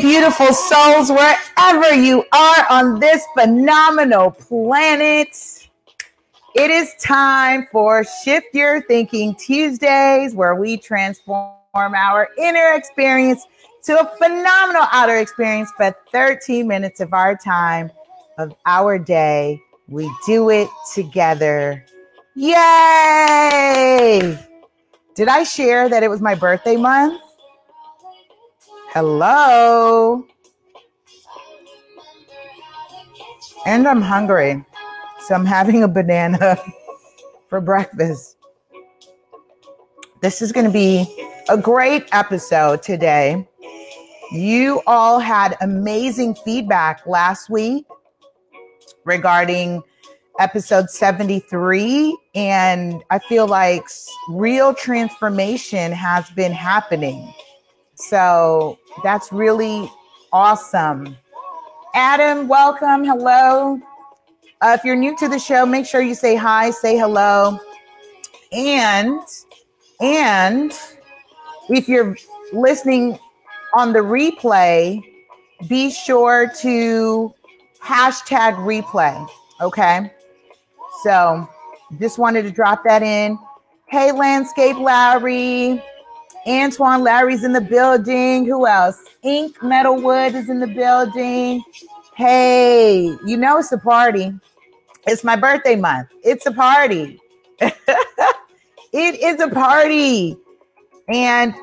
Beautiful souls, wherever you are on this phenomenal planet, it is time for Shift Your Thinking Tuesdays, where we transform our inner experience to a phenomenal outer experience for 13 minutes of our time, of our day. We do it together. Yay! Did I share that it was my birthday month? Hello. And I'm hungry, so I'm having a banana for breakfast. This is going to be a great episode today. You all had amazing feedback last week regarding episode 73, and I feel like real transformation has been happening. So that's really awesome. Adam, welcome. Hello. If you're new to the show, make sure you say hi, say hello. And if you're listening on the replay, be sure to hashtag replay. Okay. So just wanted to drop that in. Hey, Landscape Larry. Antoine, Larry's in the building. Who else? Ink Metalwood is in the building. Hey, you know it's a party. It's my birthday month. It's a party. It is a party. And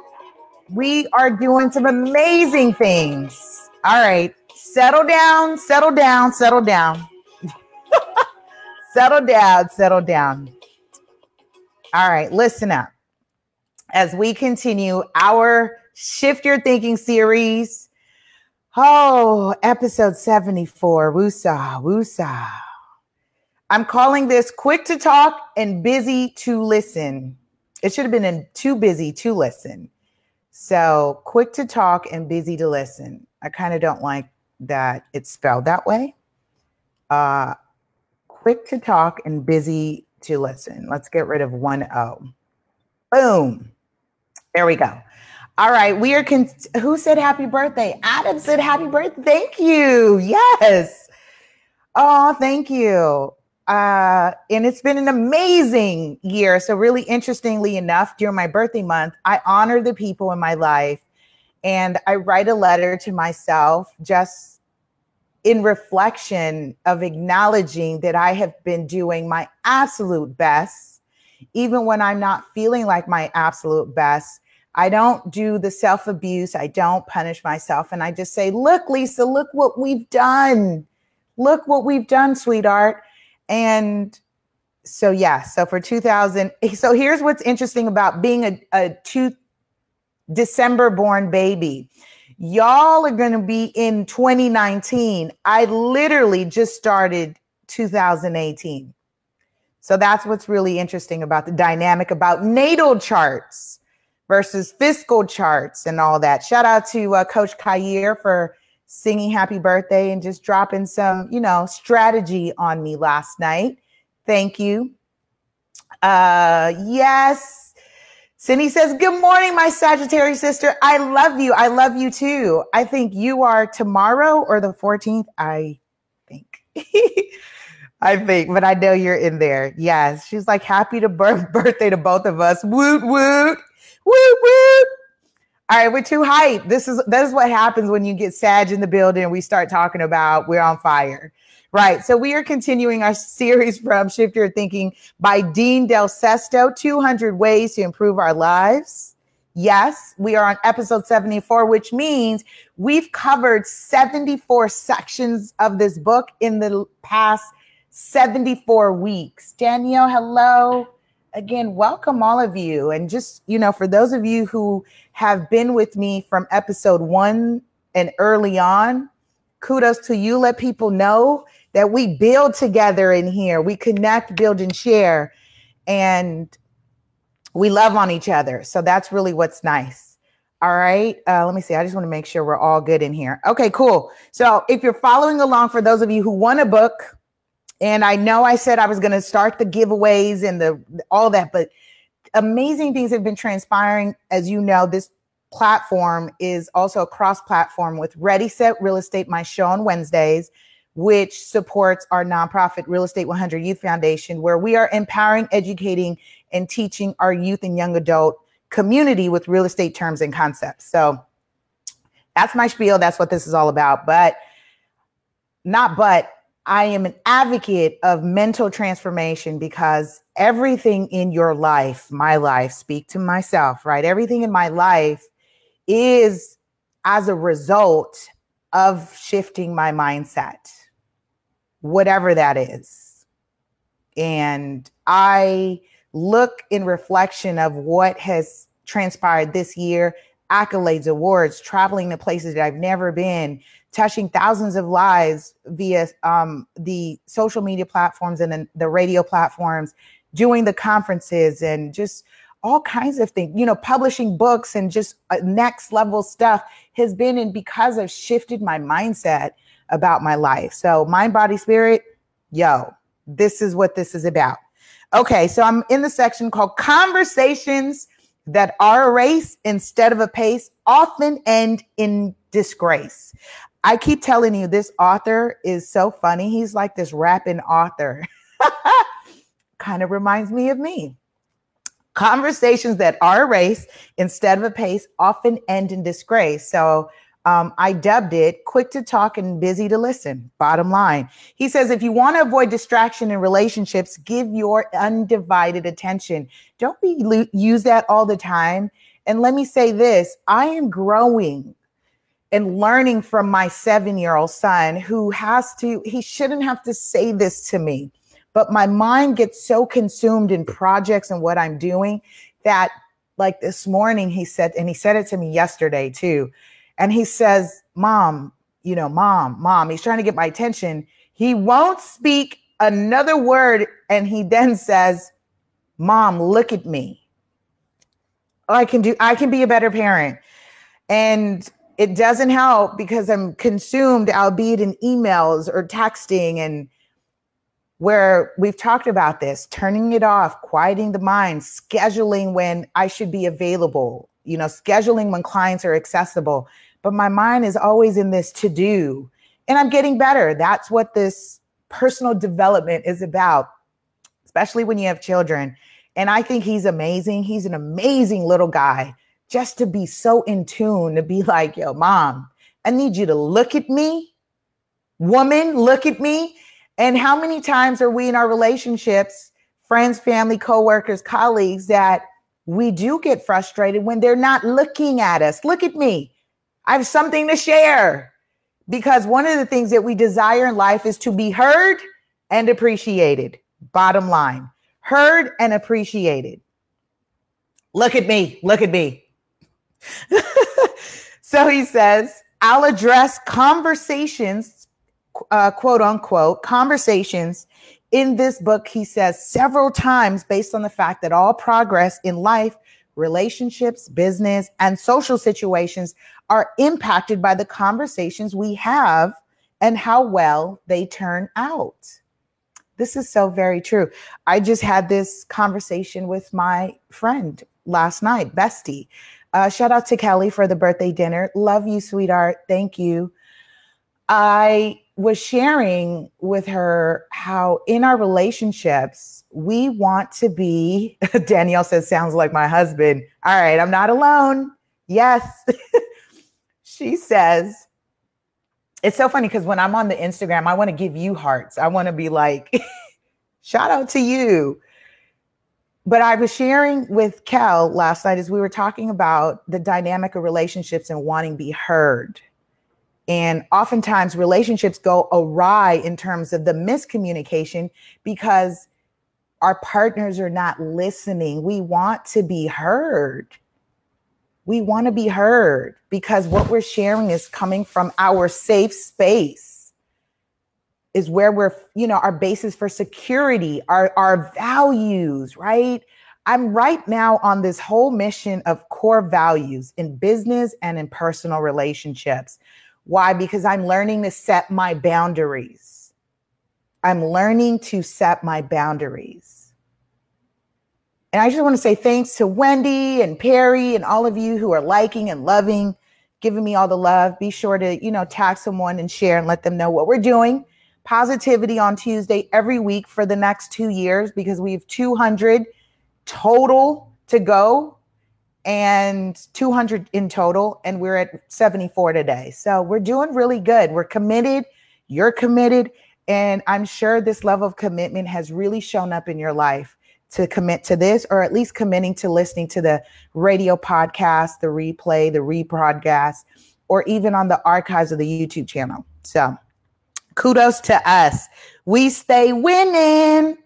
we are doing some amazing things. All right. Settle down, settle down, settle down. Settle down, settle down. All right. Listen up. As we continue our Shift Your Thinking series. Oh, episode 74, woosah, woosah. I'm calling this Quick to Talk and Busy to Listen. It should have been in Too Busy to Listen. So Quick to Talk and Busy to Listen. I kind of don't like that it's spelled that way. Quick to Talk and Busy to Listen. Let's get rid of one O. Boom. There we go. All right. We are. Who said happy birthday? Adam said happy birthday. Thank you. Yes. Oh, thank you. And it's been an amazing year. So really interestingly enough, during my birthday month, I honor the people in my life and I write a letter to myself just in reflection of acknowledging that I have been doing my absolute best. Even when I'm not feeling like my absolute best, I don't do the self-abuse. I don't punish myself. And I just say, look, Lisa, look what we've done. Look what we've done, sweetheart. And so, yeah, so for 2000. So here's what's interesting about being a December born baby. Y'all are going to be in 2019. I literally just started 2018. So that's what's really interesting about the dynamic about natal charts versus fiscal charts and all that. Shout out to Coach Kyre for singing happy birthday and just dropping some, you know, strategy on me last night. Thank you. Yes. Cindy says, good morning, my Sagittarius sister. I love you. I love you too. I think you are tomorrow or the 14th, I think. But I know you're in there. Yes. She's like, happy to birthday to both of us. Woot, woot, woot, woot. All right. We're too hyped. This is what happens when you get Sag in the building. We start talking about we're on fire. Right. So we are continuing our series from Shift Your Thinking by Dean Del Sesto, 200 Ways to Improve Our Lives. Yes. We are on episode 74, which means we've covered 74 sections of this book in the past 74 weeks. Danielle, hello. Again, welcome all of you. And just, you know, for those of you who have been with me from episode 1 and early on, kudos to you. Let people know that we build together in here. We connect, build, and share. And we love on each other. So that's really what's nice. All right. Let me see. I just want to make sure we're all good in here. Okay, cool. So if you're following along, for those of you who want a book, and I know I said I was going to start the giveaways and all that, but amazing things have been transpiring. As you know, this platform is also a cross-platform with Ready, Set, Real Estate, my show on Wednesdays, which supports our nonprofit Real Estate 100 Youth Foundation, where we are empowering, educating, and teaching our youth and young adult community with real estate terms and concepts. So that's my spiel. That's what this is all about. But I am an advocate of mental transformation, because everything in your life, my life, speak to myself, right? Everything in my life is as a result of shifting my mindset, whatever that is. And I look in reflection of what has transpired this year, accolades, awards, traveling to places that I've never been, touching thousands of lives via the social media platforms and then the radio platforms, doing the conferences and just all kinds of things, you know, publishing books and just next level stuff has been in because I've shifted my mindset about my life. So mind, body, spirit, yo, this is what this is about. Okay, so I'm in the section called Conversations That Are a Race Instead of a Pace Often End in Disgrace. I keep telling you, this author is so funny. He's like this rapping author. Kind of reminds me of me. Conversations that are a race instead of a pace often end in disgrace. So I dubbed it Quick to Talk and Busy to Listen. Bottom line. He says, if you want to avoid distraction in relationships, give your undivided attention. Don't we use that all the time? And let me say this, I am growing and learning from my 7-year-old son who he shouldn't have to say this to me. But my mind gets so consumed in projects and what I'm doing that, like this morning, he said, and he said it to me yesterday too. And he says, mom, he's trying to get my attention. He won't speak another word. And he then says, mom, look at me. I can be a better parent. And it doesn't help because I'm consumed, albeit in emails or texting, and where we've talked about this, turning it off, quieting the mind, scheduling when I should be available, you know, scheduling when clients are accessible. But my mind is always in this to do, and I'm getting better. That's what this personal development is about, especially when you have children. And I think he's amazing. He's an amazing little guy, just to be so in tune, to be like, yo, mom, I need you to look at me. Woman, look at me. And how many times are we in our relationships, friends, family, coworkers, colleagues, that we do get frustrated when they're not looking at us? Look at me. I have something to share. Because one of the things that we desire in life is to be heard and appreciated. Bottom line, heard and appreciated. Look at me. Look at me. So he says, I'll address conversations, quote unquote, conversations in this book, he says, several times, based on the fact that all progress in life, relationships, business, and social situations are impacted by the conversations we have and how well they turn out. This is so very true. I just had this conversation with my friend last night, Bestie. Shout out to Kelly for the birthday dinner. Love you, sweetheart. Thank you. I was sharing with her how in our relationships, we want to be, Danielle says, sounds like my husband. All right, I'm not alone. Yes. She says, it's so funny because when I'm on the Instagram, I want to give you hearts. I want to be like, shout out to you. But I was sharing with Kel last night as we were talking about the dynamic of relationships and wanting to be heard. And oftentimes relationships go awry in terms of the miscommunication because our partners are not listening. We want to be heard. We want to be heard because what we're sharing is coming from our safe space, is where we're, you know, our basis for security, our values, right? I'm right now on this whole mission of core values in business and in personal relationships. Why? Because I'm learning to set my boundaries. I'm learning to set my boundaries. And I just want to say thanks to Wendy and Perry and all of you who are liking and loving, giving me all the love. Be sure to, you know, tag someone and share and let them know what we're doing. Positivity on Tuesday every week for the next 2 years, because we have 200 total to go. And 200 in total, and we're at 74 today. So we're doing really good. We're committed. You're committed. And I'm sure this level of commitment has really shown up in your life, to commit to this, or at least committing to listening to the radio podcast, the replay, the rebroadcast, or even on the archives of the YouTube channel. So kudos to us. We stay winning.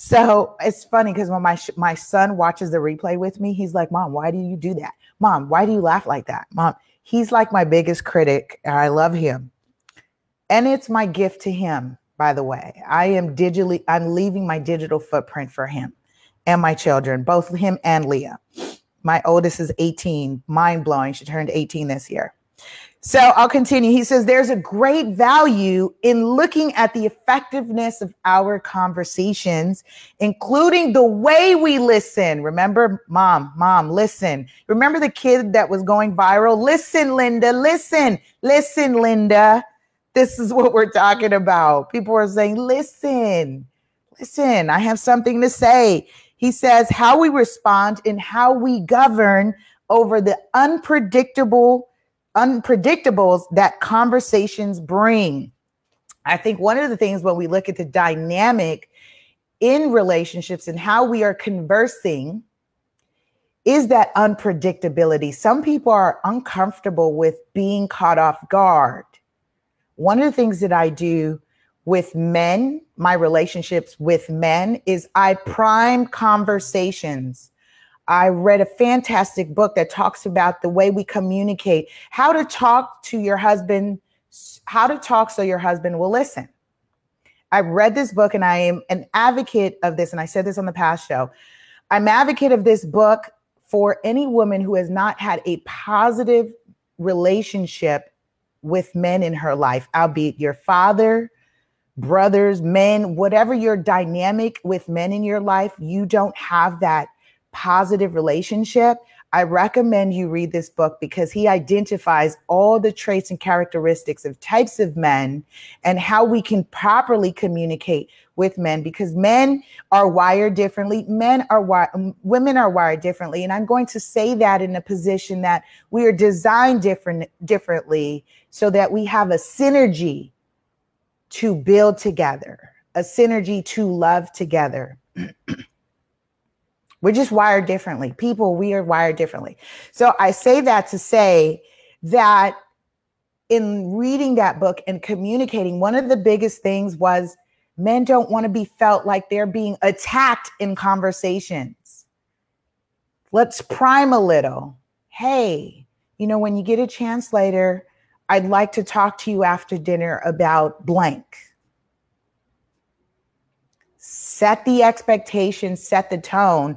So it's funny because when my son watches the replay with me, he's like, Mom, why do you do that? Mom, why do you laugh like that? Mom, he's like my biggest critic, and I love him. And it's my gift to him, by the way. I'm leaving my digital footprint for him and my children, both him and Leah. My oldest is 18, mind blowing. She turned 18 this year. So I'll continue. He says, there's a great value in looking at the effectiveness of our conversations, including the way we listen. Remember, mom, listen. Remember the kid that was going viral? Listen, Linda, listen, Linda. This is what we're talking about. People are saying, listen, I have something to say. He says, how we respond and how we govern over the unpredictables that conversations bring. I think one of the things when we look at the dynamic in relationships and how we are conversing is that unpredictability. Some people are uncomfortable with being caught off guard. One of the things that I do with men, my relationships with men, is I prime conversations. I read a fantastic book that talks about the way we communicate, how to talk to your husband, how to talk so your husband will listen. I read this book, and I am an advocate of this. And I said this on the past show. I'm advocate of this book for any woman who has not had a positive relationship with men in her life, albeit your father, brothers, men, whatever your dynamic with men in your life, you don't have that positive relationship. I recommend you read this book because he identifies all the traits and characteristics of types of men and how we can properly communicate with men, because men are wired differently. Women are wired differently. And I'm going to say that in a position that we are designed differently so that we have a synergy to build together, a synergy to love together. We're just wired differently. People, we are wired differently. So I say that to say that in reading that book and communicating, one of the biggest things was men don't want to be felt like they're being attacked in conversations. Let's prime a little. Hey, you know, when you get a chance later, I'd like to talk to you after dinner about blank. Set the expectation, set the tone,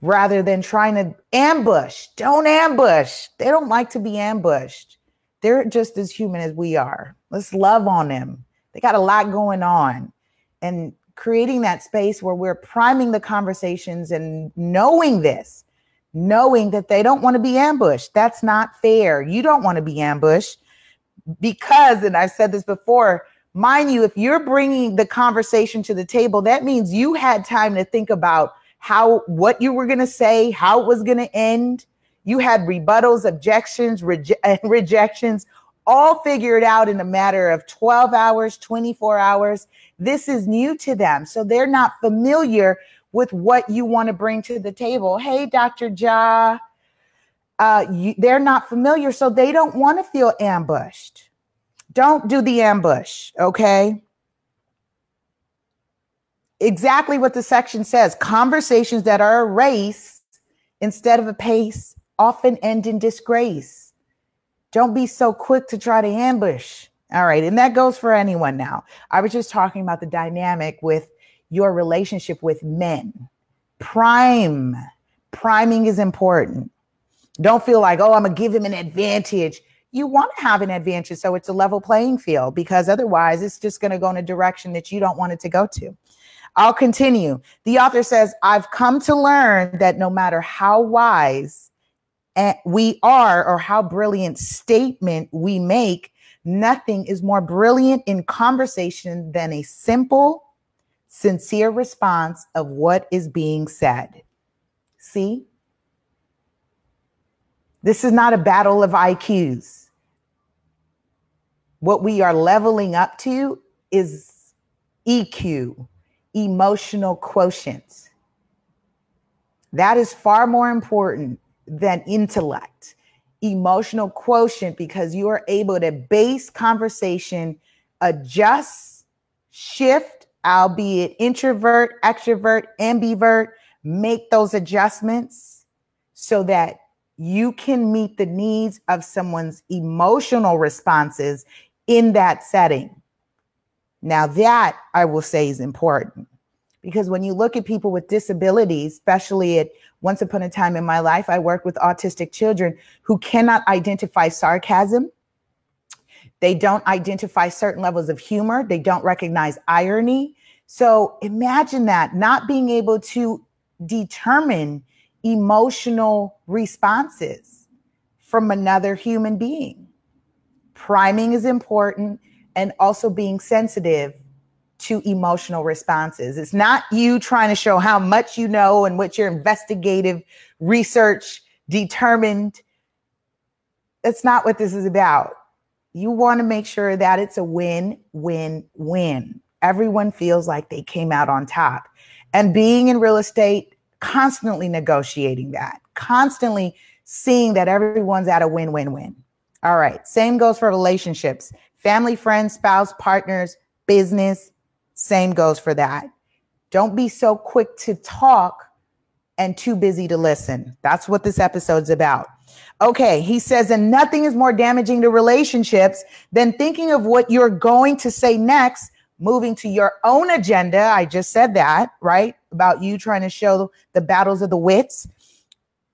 rather than trying to ambush. Don't ambush. They don't like to be ambushed. They're just as human as we are. Let's love on them. They got a lot going on. And creating that space where we're priming the conversations and knowing this, knowing that they don't want to be ambushed. That's not fair. You don't want to be ambushed because, and I've said this before, mind you, if you're bringing the conversation to the table, that means you had time to think about what you were going to say, how it was going to end. You had rebuttals, objections, rejections, all figured out in a matter of 12 hours, 24 hours. This is new to them. So they're not familiar with what you want to bring to the table. Hey, Dr. Ja, they're not familiar, so they don't want to feel ambushed. Don't do the ambush, okay? Exactly what the section says. Conversations that are a race instead of a pace often end in disgrace. Don't be so quick to try to ambush. All right, and that goes for anyone now. I was just talking about the dynamic with your relationship with men. Priming is important. Don't feel like, oh, I'm gonna give him an advantage. You want to have an advantage, so it's a level playing field, because otherwise it's just gonna go in a direction that you don't want it to go to. I'll continue. The author says, I've come to learn that no matter how wise we are or how brilliant statement we make, nothing is more brilliant in conversation than a simple, sincere response of what is being said. See? This is not a battle of IQs. What we are leveling up to is EQ. Emotional quotient. That is far more important than intellect. Emotional quotient, because you are able to base conversation, adjust, shift, albeit introvert, extrovert, ambivert, make those adjustments so that you can meet the needs of someone's emotional responses in that setting. Now that I will say is important, because when you look at people with disabilities, especially at once upon a time in my life, I worked with autistic children who cannot identify sarcasm. They don't identify certain levels of humor. They don't recognize irony. So imagine that, not being able to determine emotional responses from another human being. Priming is important. And also being sensitive to emotional responses. It's not you trying to show how much you know and what your investigative research determined. That's not what this is about. You want to make sure that it's a win, win, win. Everyone feels like they came out on top. And being in real estate, constantly negotiating that, constantly seeing that everyone's at a win, win, win. All right, same goes for relationships. Family, friends, spouse, partners, business, same goes for that. Don't be so quick to talk and too busy to listen. That's what this episode's about. Okay, he says, and nothing is more damaging to relationships than thinking of what you're going to say next, moving to your own agenda. I just said that, right? About you trying to show the battles of the wits,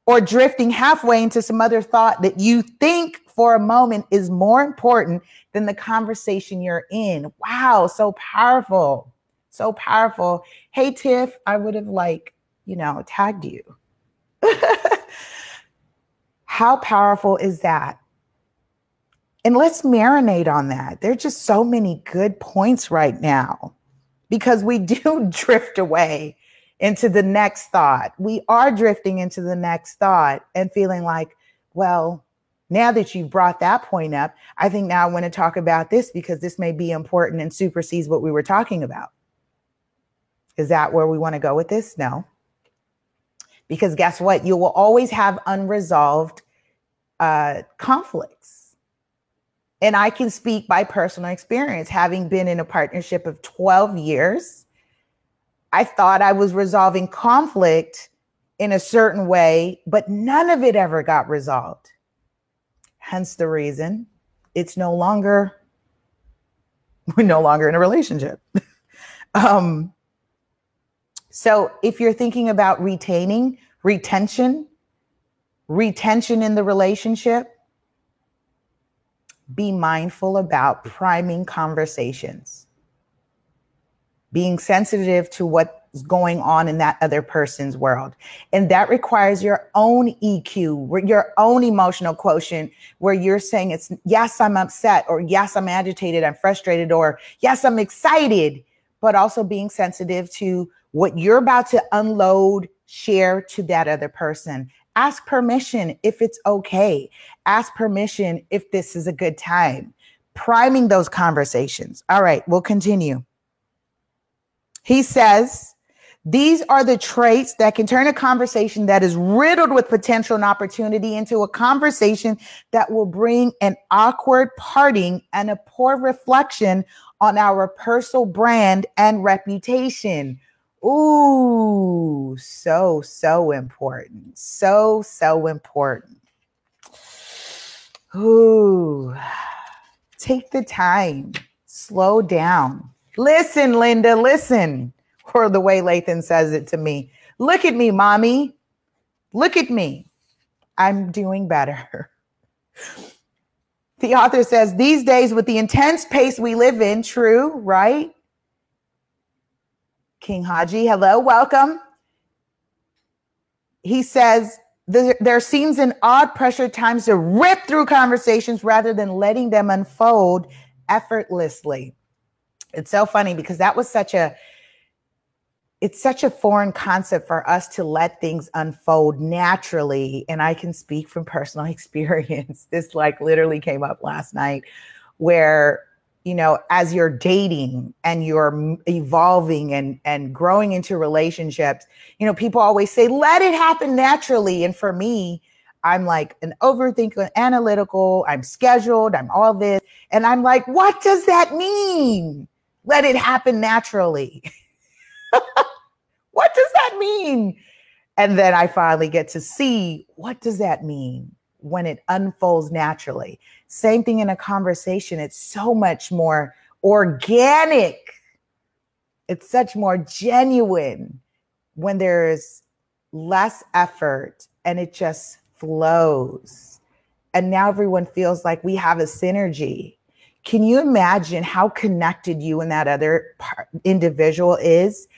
or drifting halfway into some other thought that you think for a moment is more important than the conversation you're in. Wow, so powerful, so powerful. Hey, Tiff, I would have tagged you. How powerful is that? And let's marinate on that. There are just so many good points right now, because we do drift away into the next thought. We are drifting into the next thought and feeling like, well, now that you've brought that point up, I think now I want to talk about this because this may be important and supersedes what we were talking about. Is that where we want to go with this? No. Because guess what? You will always have unresolved conflicts. And I can speak by personal experience, having been in a partnership of 12 years. I thought I was resolving conflict in a certain way, but none of it ever got resolved. Hence the reason we're no longer in a relationship. So if you're thinking about retention in the relationship, be mindful about priming conversations, being sensitive to what's going on in that other person's world. And that requires your own EQ, your own emotional quotient, where you're saying it's, yes, I'm upset, or yes, I'm agitated, I'm frustrated, or yes, I'm excited, but also being sensitive to what you're about to unload, share to that other person. Ask permission if it's okay. Ask permission if this is a good time. Priming those conversations. All right, we'll continue. He says, These are the traits that can turn a conversation that is riddled with potential and opportunity into a conversation that will bring an awkward parting and a poor reflection on our personal brand and reputation. Ooh, so important. So important. Ooh, take the time, slow down. Listen, Linda, listen. Or the way Lathan says it to me. Look at me, mommy. Look at me. I'm doing better. The author says, these days with the intense pace we live in, true, right? King Haji, hello, welcome. He says, there seems an odd pressure at times to rip through conversations rather than letting them unfold effortlessly. It's so funny because that was such a, it's such a foreign concept for us to let things unfold naturally. And I can speak from personal experience. This like literally came up last night where, you know, as you're dating and you're evolving and growing into relationships, you know, people always say, let it happen naturally. And for me, I'm like an overthinker, analytical, I'm scheduled, I'm all this. And I'm like, what does that mean? Let it happen naturally. What does that mean? And then I finally get to see, what does that mean when it unfolds naturally? Same thing in a conversation. It's so much more organic. It's such more genuine when there's less effort and it just flows. And now everyone feels like we have a synergy. Can you imagine how connected you and that other individual is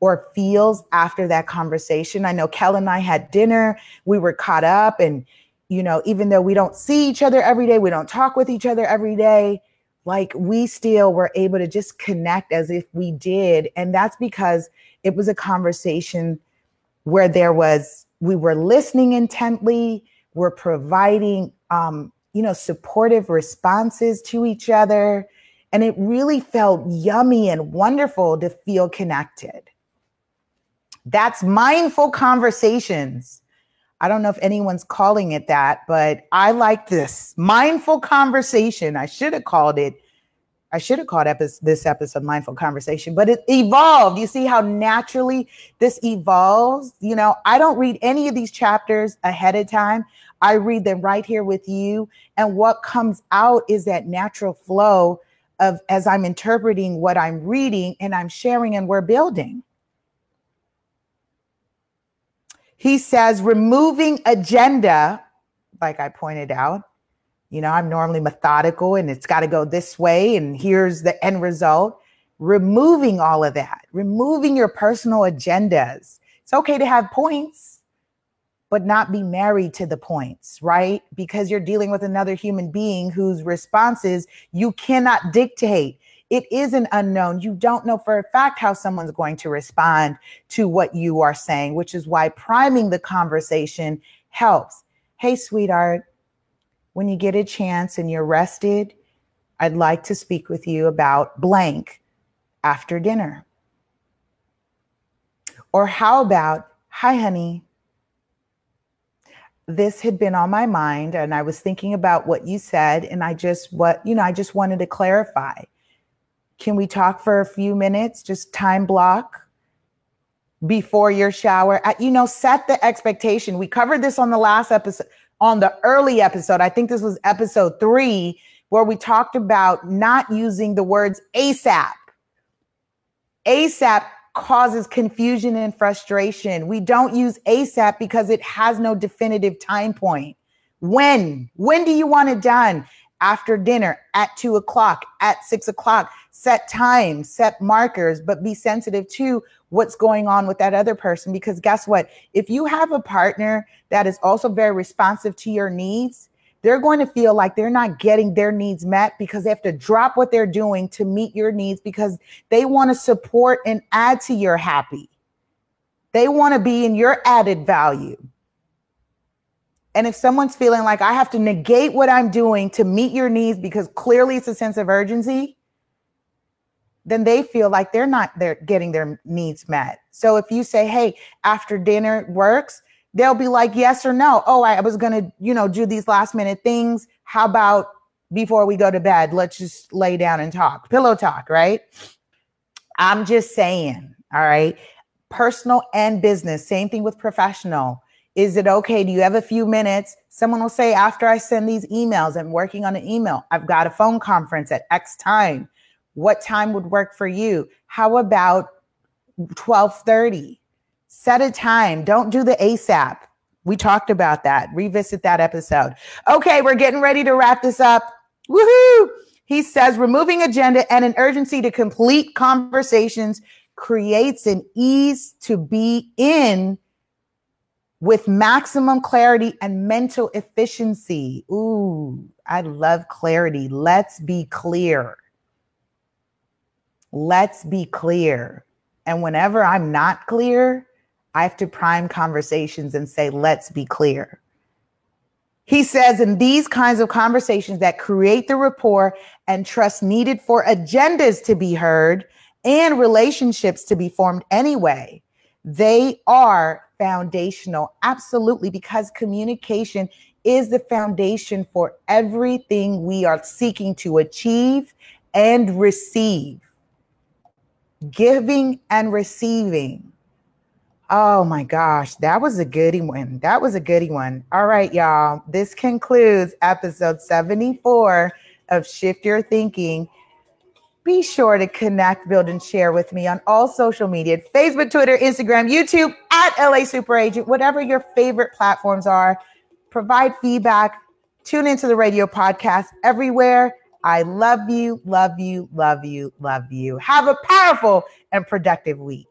or feels after that conversation? I know Kel and I had dinner, we were caught up and, you know, even though we don't see each other every day, we don't talk with each other every day, like we still were able to just connect as if we did. And that's because it was a conversation where there was, we were listening intently, we're providing, you know, supportive responses to each other. And it really felt yummy and wonderful to feel connected. That's mindful conversations. I don't know if anyone's calling it that, but I like this mindful conversation. I should have called it. I should have called this episode Mindful Conversation, but it evolved. You see how naturally this evolves? You know, I don't read any of these chapters ahead of time. I read them right here with you. And what comes out is that natural flow of as I'm interpreting what I'm reading and I'm sharing and we're building. He says, removing agenda, like I pointed out. You know, I'm normally methodical and it's got to go this way and here's the end result. Removing all of that, removing your personal agendas. It's okay to have points, but not be married to the points, right? Because you're dealing with another human being whose responses you cannot dictate. It is an unknown. You don't know for a fact how someone's going to respond to what you are saying, which is why priming the conversation helps. Hey, sweetheart. When you get a chance and you're rested, I'd like to speak with you about blank after dinner. Or how about, hi, honey. This had been on my mind and I was thinking about what you said and I just wanted to clarify. Can we talk for a few minutes, just time block before your shower? You know, set the expectation. We covered this on the last episode. On the early episode, I think this was episode 3, where we talked about not using the words ASAP. ASAP causes confusion and frustration. We don't use ASAP because it has no definitive time point. When do you want it done? After dinner, at 2 o'clock, at 6 o'clock, set time, set markers, but be sensitive to what's going on with that other person. Because guess what? If you have a partner that is also very responsive to your needs, they're going to feel like they're not getting their needs met because they have to drop what they're doing to meet your needs because they want to support and add to your happy. They want to be in your added value. And if someone's feeling like I have to negate what I'm doing to meet your needs because clearly it's a sense of urgency, then they feel like they're getting their needs met. So if you say, hey, after dinner works, they'll be like, yes or no. Oh, I was going to, do these last minute things. How about before we go to bed, let's just lay down and talk. Pillow talk, right? I'm just saying, all right? Personal and business, same thing with professional. Is it okay? Do you have a few minutes? Someone will say, after I send these emails, I'm working on an email. I've got a phone conference at X time. What time would work for you? How about 12:30? Set a time. Don't do the ASAP. We talked about that. Revisit that episode. Okay, we're getting ready to wrap this up. Woohoo! He says, removing agenda and an urgency to complete conversations creates an ease to be in with maximum clarity and mental efficiency. Ooh, I love clarity. Let's be clear. Let's be clear. And whenever I'm not clear, I have to prime conversations and say, let's be clear. He says, in these kinds of conversations that create the rapport and trust needed for agendas to be heard and relationships to be formed anyway, they are foundational. Absolutely, because communication is the foundation for everything we are seeking to achieve and receive. Giving and receiving. Oh my gosh, that was a goodie one. That was a goodie one. All right, y'all. This concludes episode 74 of Shift Your Thinking. Be sure to connect, build, and share with me on all social media, Facebook, Twitter, Instagram, YouTube, at LA Super Agent, whatever your favorite platforms are. Provide feedback. Tune into the radio podcast everywhere. I love you, love you, love you, love you. Have a powerful and productive week.